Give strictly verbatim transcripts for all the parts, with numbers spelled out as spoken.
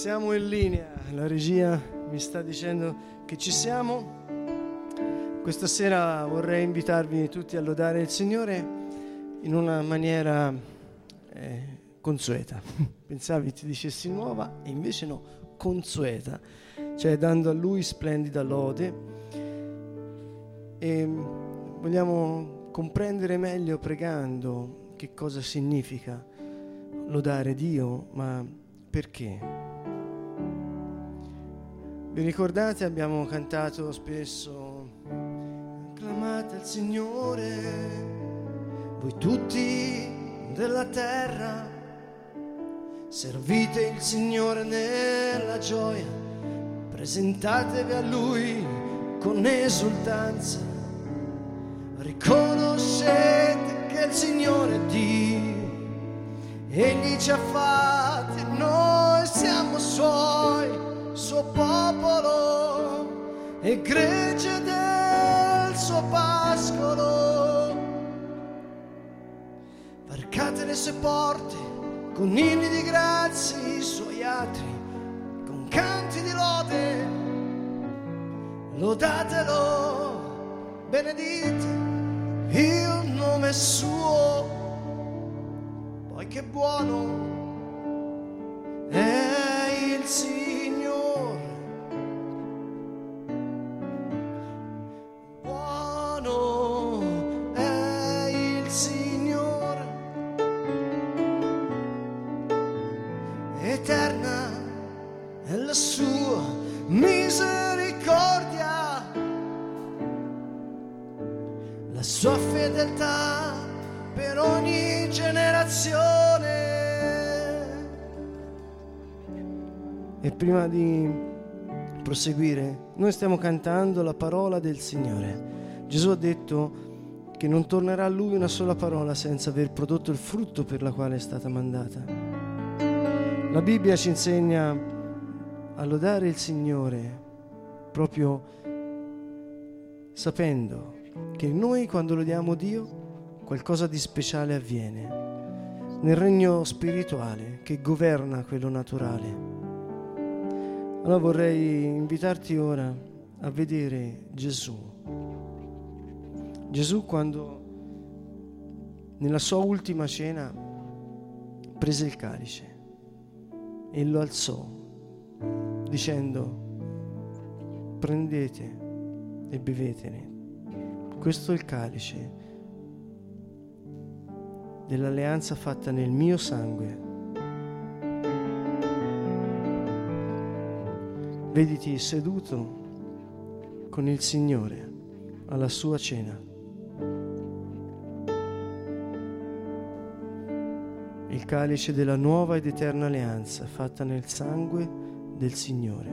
Siamo in linea, la regia mi sta dicendo che ci siamo. Questa sera vorrei invitarvi tutti a lodare il Signore in una maniera eh, consueta. Pensavi ti dicessi nuova e invece no, consueta, cioè dando a Lui splendida lode. E vogliamo comprendere meglio pregando che cosa significa lodare Dio, ma perché? Vi ricordate, abbiamo cantato spesso: acclamate il Signore, voi tutti della terra, servite il Signore nella gioia, presentatevi a Lui con esultanza, riconoscete che il Signore è Dio, Egli ci ha fatti, noi siamo Suoi, Suo popolo e gregge del Suo pascolo. Varcate le sue porte con inni di grazia, i suoi atri con canti di lode. Lodatelo, benedite il nome suo, poiché buono è il Signore. Prima di proseguire, noi stiamo cantando la parola del Signore. Gesù ha detto che non tornerà a Lui una sola parola senza aver prodotto il frutto per la quale è stata mandata. La Bibbia ci insegna a lodare il Signore proprio sapendo che noi, quando lodiamo Dio, qualcosa di speciale avviene nel regno spirituale che governa quello naturale. Allora vorrei invitarti ora a vedere Gesù. Gesù, quando nella sua ultima cena prese il calice e lo alzò dicendo: prendete e bevetene, questo è il calice dell'alleanza fatta nel mio sangue. Vediti seduto con il Signore alla sua cena. Il calice della nuova ed eterna alleanza fatta nel sangue del Signore,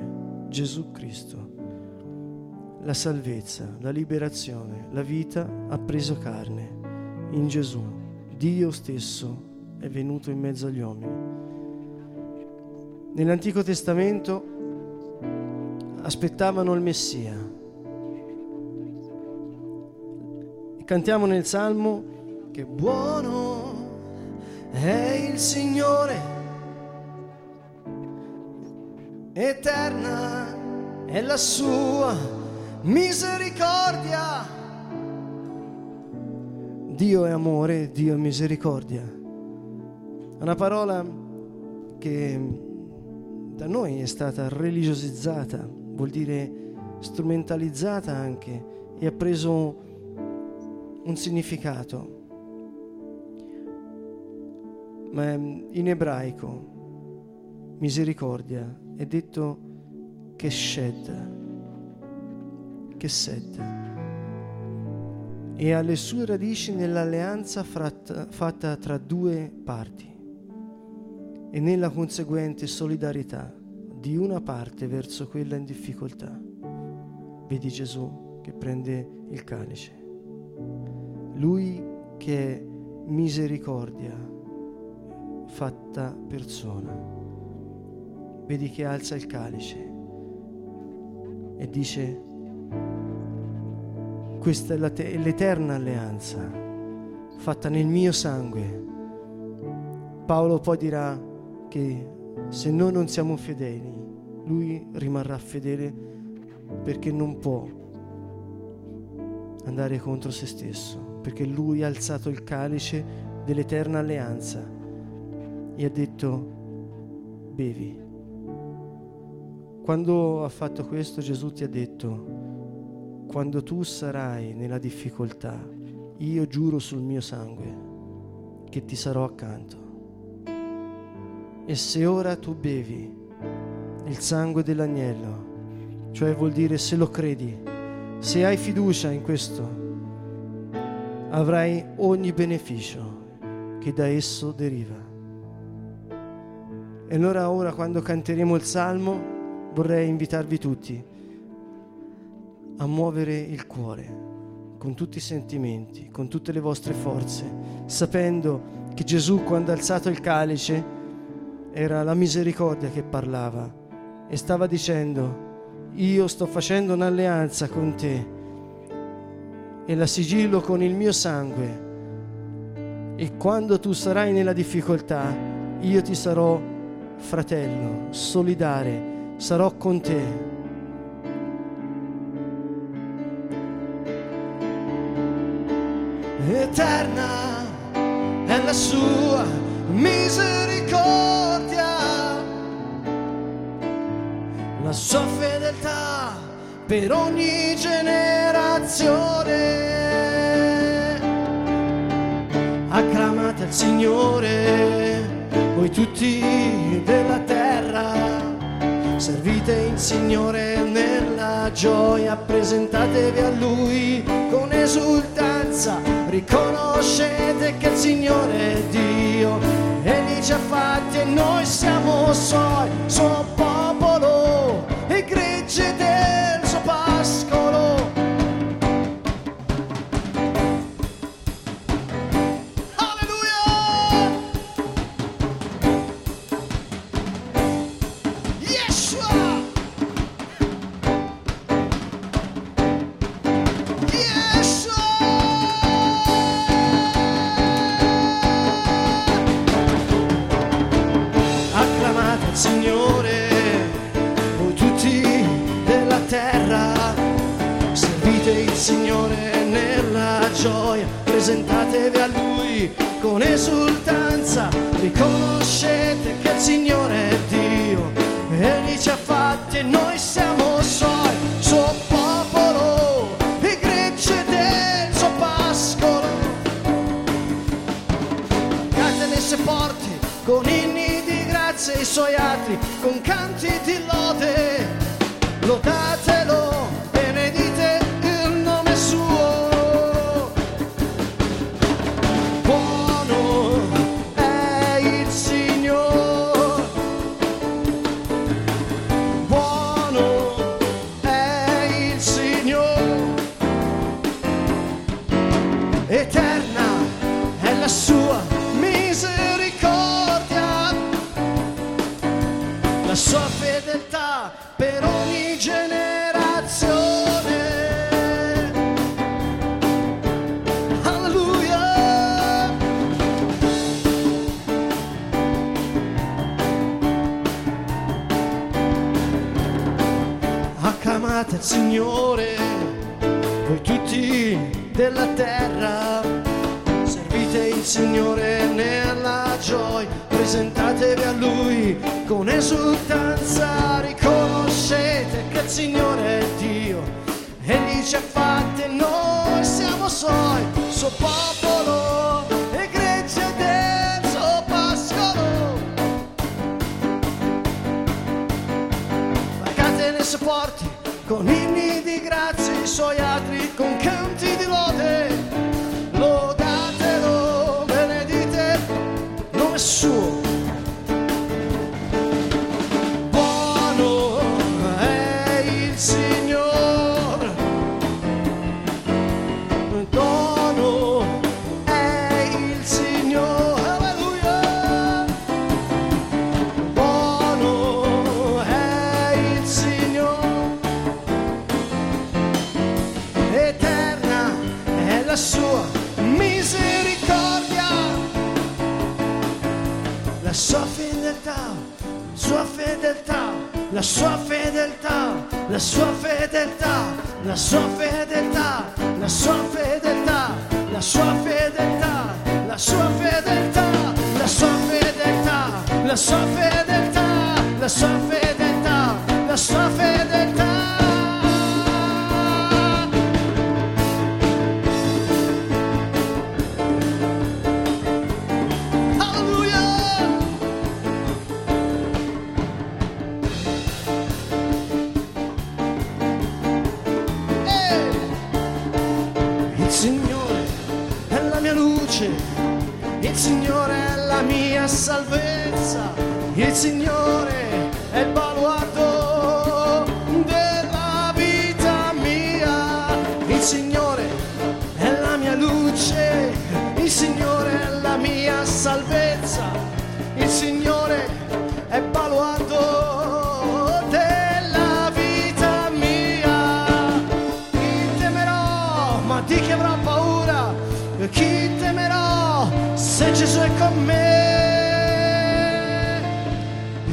Gesù Cristo. La salvezza, la liberazione, la vita ha preso carne in Gesù. Dio stesso è venuto in mezzo agli uomini. Nell'Antico Testamento aspettavano il Messia. Cantiamo nel Salmo che buono è il Signore, eterna è la sua misericordia. Dio è amore, Dio è misericordia. È una parola che da noi è stata religiosizzata, vuol dire strumentalizzata anche, e ha preso un significato. Ma in ebraico misericordia è detto chesed, chesed, e ha le sue radici nell'alleanza fratta, fatta tra due parti e nella conseguente solidarietà di una parte verso quella in difficoltà. Vedi Gesù che prende il calice, Lui che è misericordia fatta persona. Vedi che alza il calice e dice: questa è, la te- è l'eterna alleanza fatta nel mio sangue. Paolo poi dirà che Se noi non siamo fedeli, Lui rimarrà fedele perché non può andare contro se stesso, perché Lui ha alzato il calice dell'eterna alleanza e ha detto: bevi. Quando ha fatto questo, Gesù ti ha detto: quando tu sarai nella difficoltà, io giuro sul mio sangue che ti sarò accanto. E se ora tu bevi il sangue dell'agnello, cioè vuol dire se lo credi, se hai fiducia in questo, avrai ogni beneficio che da esso deriva. E allora ora, quando canteremo il salmo, vorrei invitarvi tutti a muovere il cuore con tutti i sentimenti, con tutte le vostre forze, sapendo che Gesù, quando ha alzato il calice, era la misericordia che parlava e stava dicendo: io sto facendo un'alleanza con te e la sigillo con il mio sangue, e quando tu sarai nella difficoltà io ti sarò fratello, solidale, sarò con te. Eterna è la sua misericordia, la sua fedeltà per ogni generazione. Acclamate il Signore, voi tutti della terra, servite il Signore nella gioia, presentatevi a Lui con esultanza, riconoscete che il Signore è Dio, Egli ci ha fatti e noi siamo Suoi, Suo popolo e gregge del Suo pascolo. Signore nella gioia, presentatevi a Lui con esultanza, riconoscete che il Signore è Dio, Egli ci ha fatti e noi siamo Suoi, Suo popolo e gregge del Suo pascolo. Canta nei Suoi porti con inni di grazia, i Suoi atri con canti di lode, lodatelo, benedite Suo. Buono è il Signore, buono è il Signore, eterna è la sua misericordia, la sua fedeltà per ogni generazione. Acclamate il Signore, voi tutti della terra, servite il Signore nella gioia, presentatevi a Lui con esultanza, riconoscete che il Signore è Dio, Egli ci ha fatti e noi siamo Suoi, Suo popolo e gregge del Suo pascolo. Varcate nei Suoi porti con inni di grazia, i Suoi atri con canti di lode, lodatelo, benedite il nome Suo. Buono è il Signore, buono è il Signore, alleluia, buono è il Signore. Eterna è la sua misericordia, la sua fedeltà sua fedeltà, la sua fedeltà, la sua fedeltà, la sua fedeltà, la sua fedeltà, la sua fedeltà, la sua fedeltà, la sua fedeltà, la sua fedeltà, la sua fedeltà, la sua fedeltà. Il Signore è la mia salvezza, il Signore è il baluardo della vita mia, il Signore è la mia luce, il Signore è la mia salvezza, il Signore è il baluardo della vita mia. Chi temerò? Ma di che avrò paura? Chi temerò se Gesù è con me?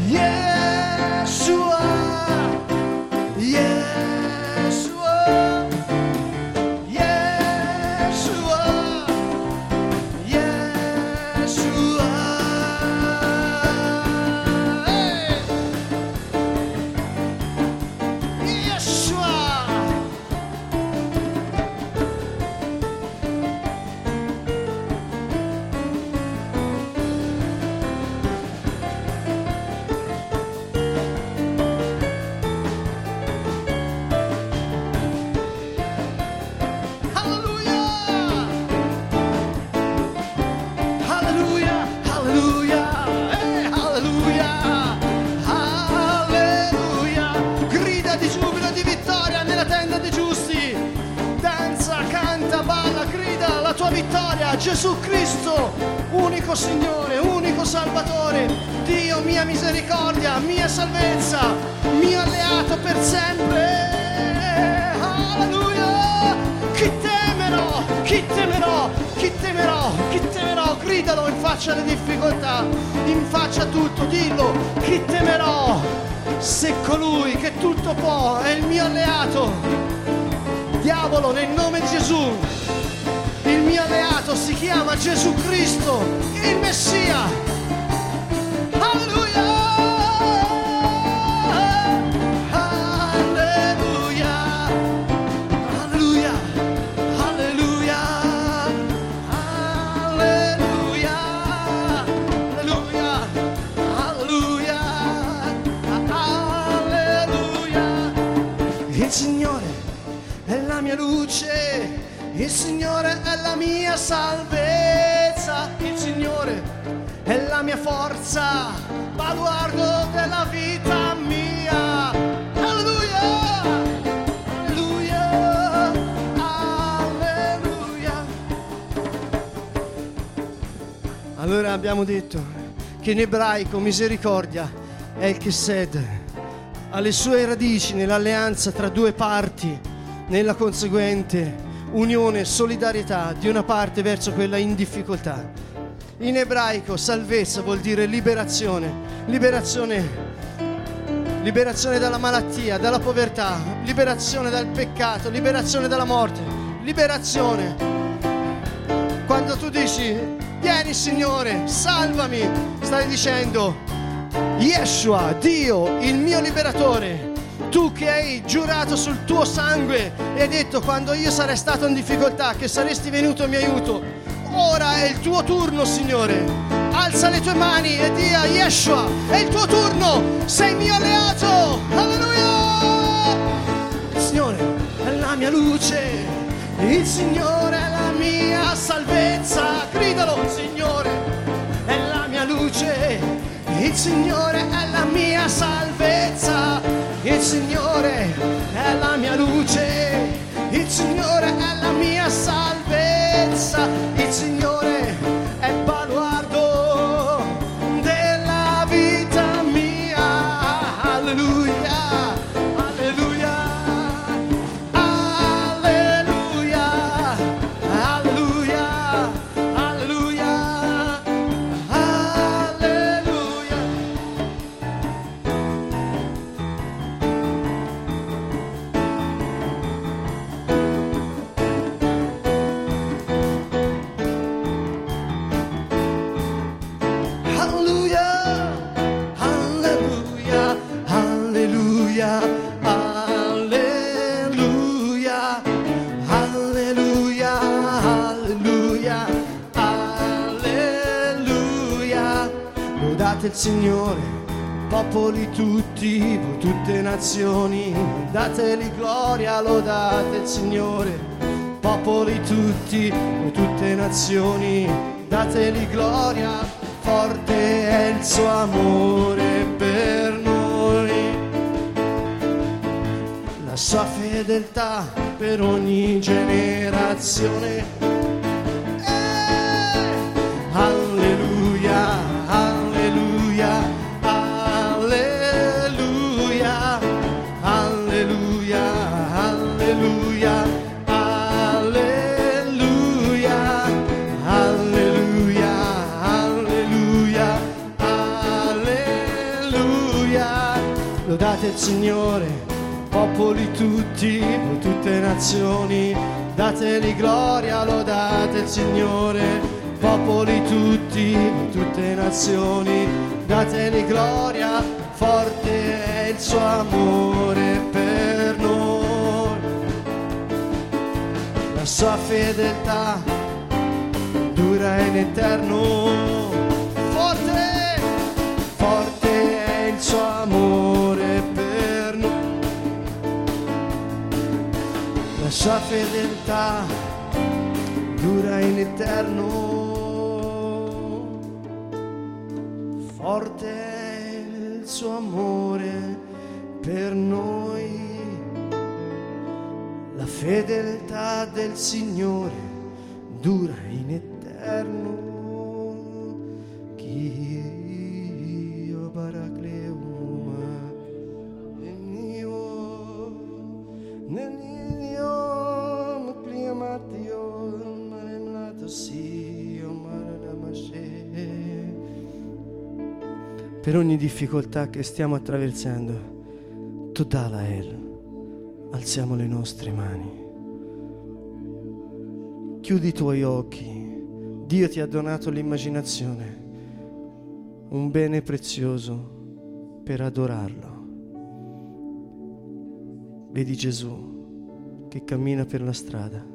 Yeshua, Yeshua, Yeshua, Yeshua. Hey! Yeshua. Vittoria, Gesù Cristo, unico Signore, unico Salvatore, Dio, mia misericordia, mia salvezza, mio alleato per sempre. Alleluia! Chi temerò? Chi temerò? Chi temerò? Chi temerò? Gridalo in faccia alle difficoltà, in faccia a tutto, dillo. Chi temerò? Se colui che tutto può è il mio alleato. Diavolo, nel nome di Gesù. Il mio alleato si chiama Gesù Cristo, il Messia. Alleluia! Alleluia! Alleluia! Alleluia! Alleluia! Alleluia! Alleluia! Alleluia! Il Signore è la mia luce. Il Signore è la mia salvezza, il Signore è la mia forza, baluardo della vita mia. Alleluia, alleluia, alleluia. Allora abbiamo detto che in ebraico misericordia è il chesed, ha le sue radici nell'alleanza tra due parti, nella conseguente unione, solidarietà di una parte verso quella in difficoltà. In ebraico salvezza vuol dire liberazione, liberazione liberazione dalla malattia, dalla povertà, liberazione dal peccato, liberazione dalla morte, liberazione. Quando tu dici vieni Signore, salvami, stai dicendo Yeshua, Dio, il mio liberatore. Tu che hai giurato sul tuo sangue e hai detto quando io sarei stato in difficoltà che saresti venuto in mio aiuto, ora è il tuo turno Signore, alza le tue mani e di a Yeshua, è il tuo turno, sei mio alleato, alleluia! Il Signore è la mia luce, il Signore è la mia salvezza, gridalo, il Signore è la mia luce, il Signore è la mia salvezza, il Signore è la mia luce, il Signore è la mia salvezza, il Signore è il baluardo della vita mia. Alleluia, alleluia, alleluia, alleluia, alleluia, alleluia. Alleluia, alleluia, alleluia, alleluia, alleluia, alleluia, alleluia. Lodate il Signore, popoli tutti, tutte nazioni, dateli gloria, lodate il Signore. Popoli tutti, tutte nazioni, dateli gloria, forte è il suo amore per noi. La sua fedeltà per ogni generazione. Eh! Alleluia, alleluia, alleluia, alleluia, alleluia. Lodate il Signore, popoli tutti, tutte nazioni, dateli gloria, lodate il Signore, popoli tutti, tutte nazioni, dateli gloria, forte è il suo amore per noi. La sua fedeltà dura in eterno, forte, forte è il suo amore. La sua fedeltà dura in eterno, forte è il suo amore per noi. La fedeltà del Signore dura in eterno. Chi io baracleuma nel mio, nel mio. Per ogni difficoltà che stiamo attraversando, Todala El, alziamo le nostre mani. Chiudi i tuoi occhi. Dio ti ha donato l'immaginazione, un bene prezioso per adorarlo. Vedi Gesù che cammina per la strada.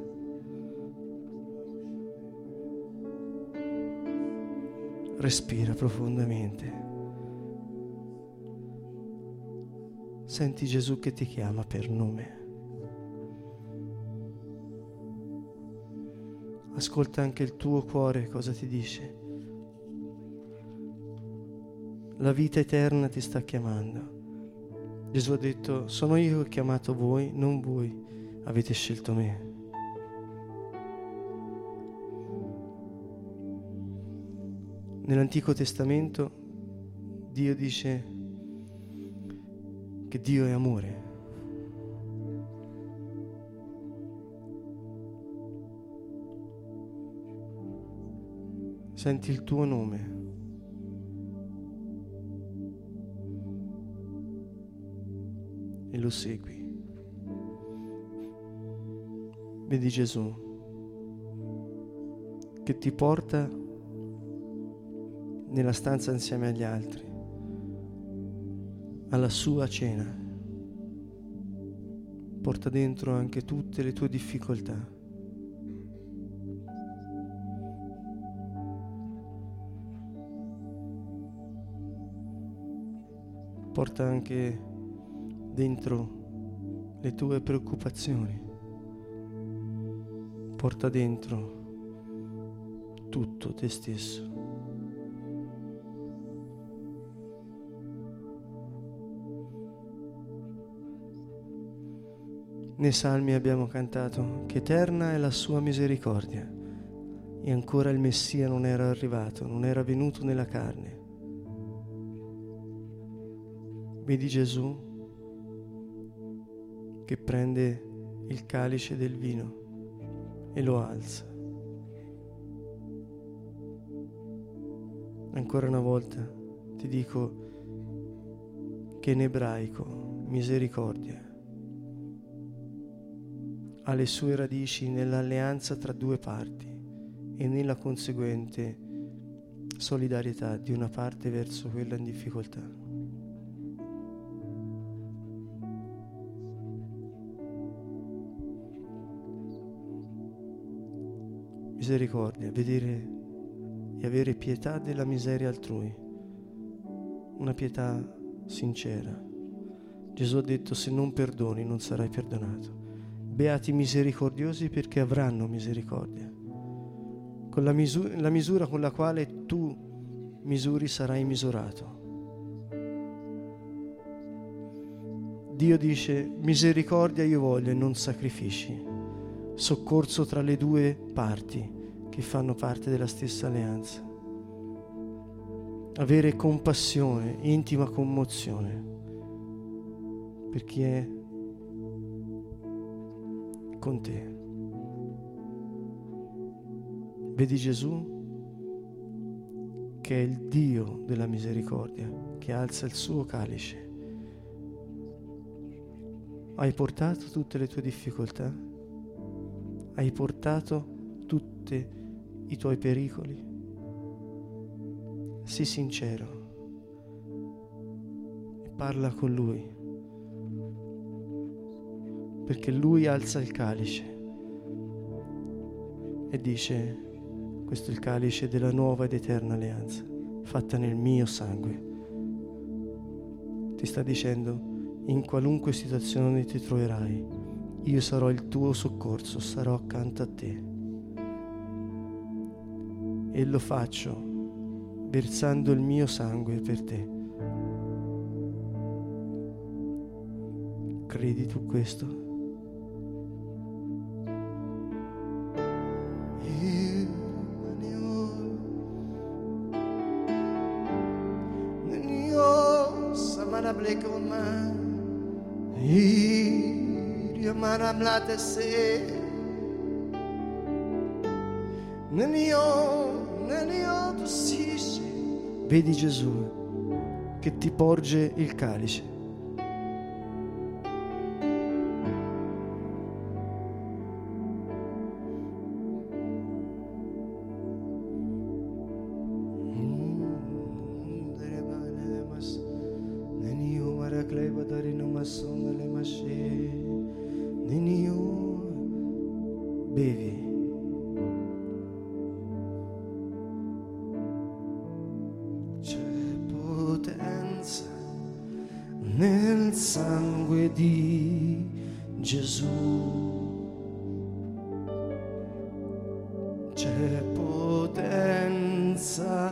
Respira profondamente. Senti Gesù che ti chiama per nome. Ascolta anche il tuo cuore cosa ti dice. La vita eterna ti sta chiamando. Gesù ha detto: sono io che ho chiamato voi, non voi avete scelto me. Nell'Antico Testamento Dio dice che Dio è amore. Senti il tuo nome. E lo segui. Vedi Gesù che ti porta nella stanza insieme agli altri, alla sua cena. Porta dentro anche tutte le tue difficoltà. Porta anche dentro le tue preoccupazioni. Porta dentro tutto te stesso. Nei salmi abbiamo cantato che eterna è la sua misericordia, e ancora il Messia non era arrivato, non era venuto nella carne. Vedi Gesù che prende il calice del vino e lo alza. Ancora una volta ti dico che in ebraico misericordia ha le sue radici nell'alleanza tra due parti e nella conseguente solidarietà di una parte verso quella in difficoltà. Misericordia vuol dire di avere pietà della miseria altrui, una pietà sincera. Gesù ha detto: se non perdoni non sarai perdonato. Beati misericordiosi, perché avranno misericordia. Con la misura, la misura con la quale tu misuri sarai misurato. Dio dice: misericordia io voglio e non sacrifici. Soccorso tra le due parti che fanno parte della stessa alleanza. Avere compassione, intima commozione per chi è con te. Vedi Gesù, che è il Dio della misericordia, che alza il suo calice. Hai portato tutte le tue difficoltà, hai portato tutti i tuoi pericoli. Sii sincero e parla con Lui, perché Lui alza il calice e dice: questo è il calice della nuova ed eterna alleanza fatta nel mio sangue. Ti sta dicendo: in qualunque situazione ti troverai, io sarò il tuo soccorso, sarò accanto a te, e lo faccio versando il mio sangue per te. Credi tu questo? Vedi Gesù che ti porge il calice. Bevi. C'è potenza nel sangue di Gesù. C'è potenza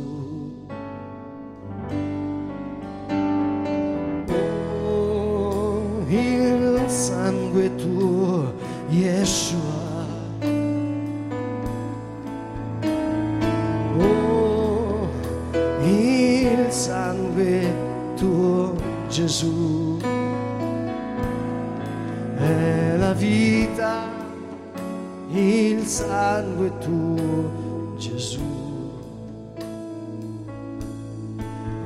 Oh, il sangue tuo, Yeshua. Gesù è la vita, il sangue tuo, Gesù.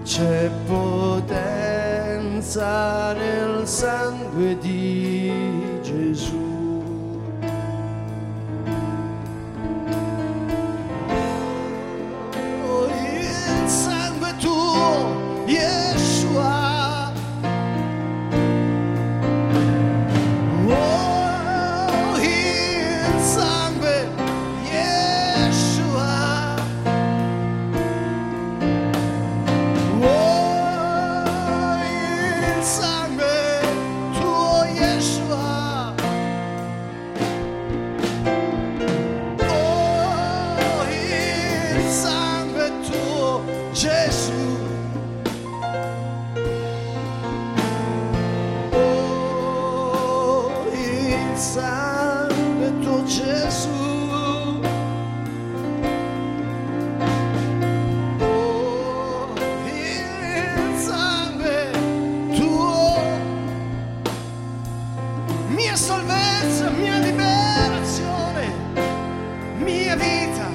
C'è potenza nel sangue di Gesù. Oh, il sangue tuo, Yeshua. salvezza, mia liberazione, mia vita,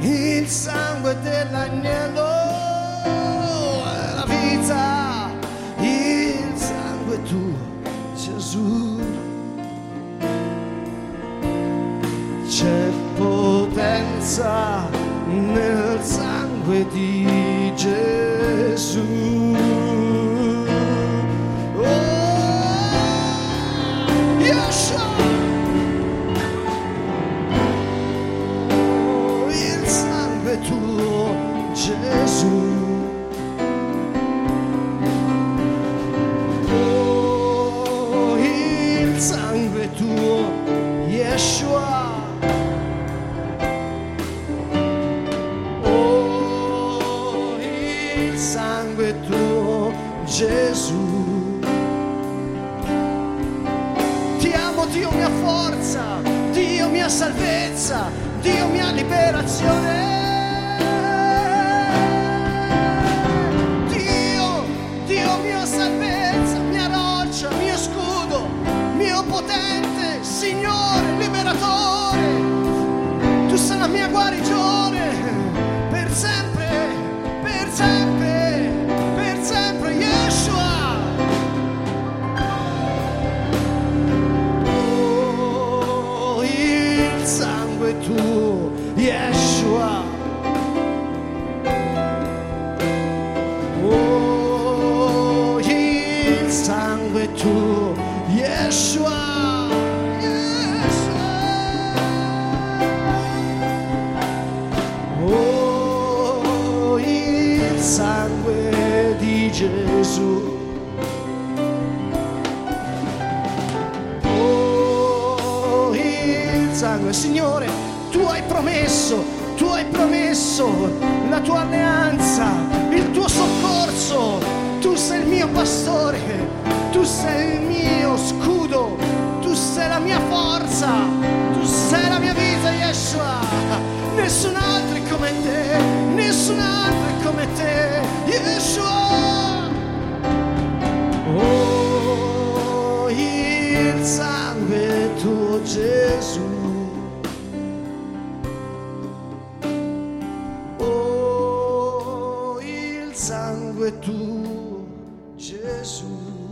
il sangue dell'agnello è la vita, il sangue tuo, Gesù. C'è potenza nel sangue di Gesù. Oh, Yeshua. Oh, il sangue tuo, Gesù. Oh, il sangue tuo, Yeshua. Sangue tuo, Gesù. Ti amo, Dio mia forza, Dio mia salvezza, Dio mia liberazione. Dio, Dio mia salvezza, mia roccia, mio scudo, mio potente Signore, liberatore. Tu sei la mia guarigione, per sempre, per sempre. Tuo, Yeshua. Oh, il sangue tuo, Yeshua. Yeshua. Oh, il sangue di Gesù. Oh, il sangue, Signore. Tu hai promesso, tu hai promesso la tua alleanza, il tuo soccorso. Tu sei il mio pastore, tu sei il mio scudo, tu sei la mia forza, tu sei la mia vita, Yeshua. Nessun altro è come te, nessun altro è come te, Yeshua. Oh, il sangue tuo, Gesù. Sangue tuo, Gesù.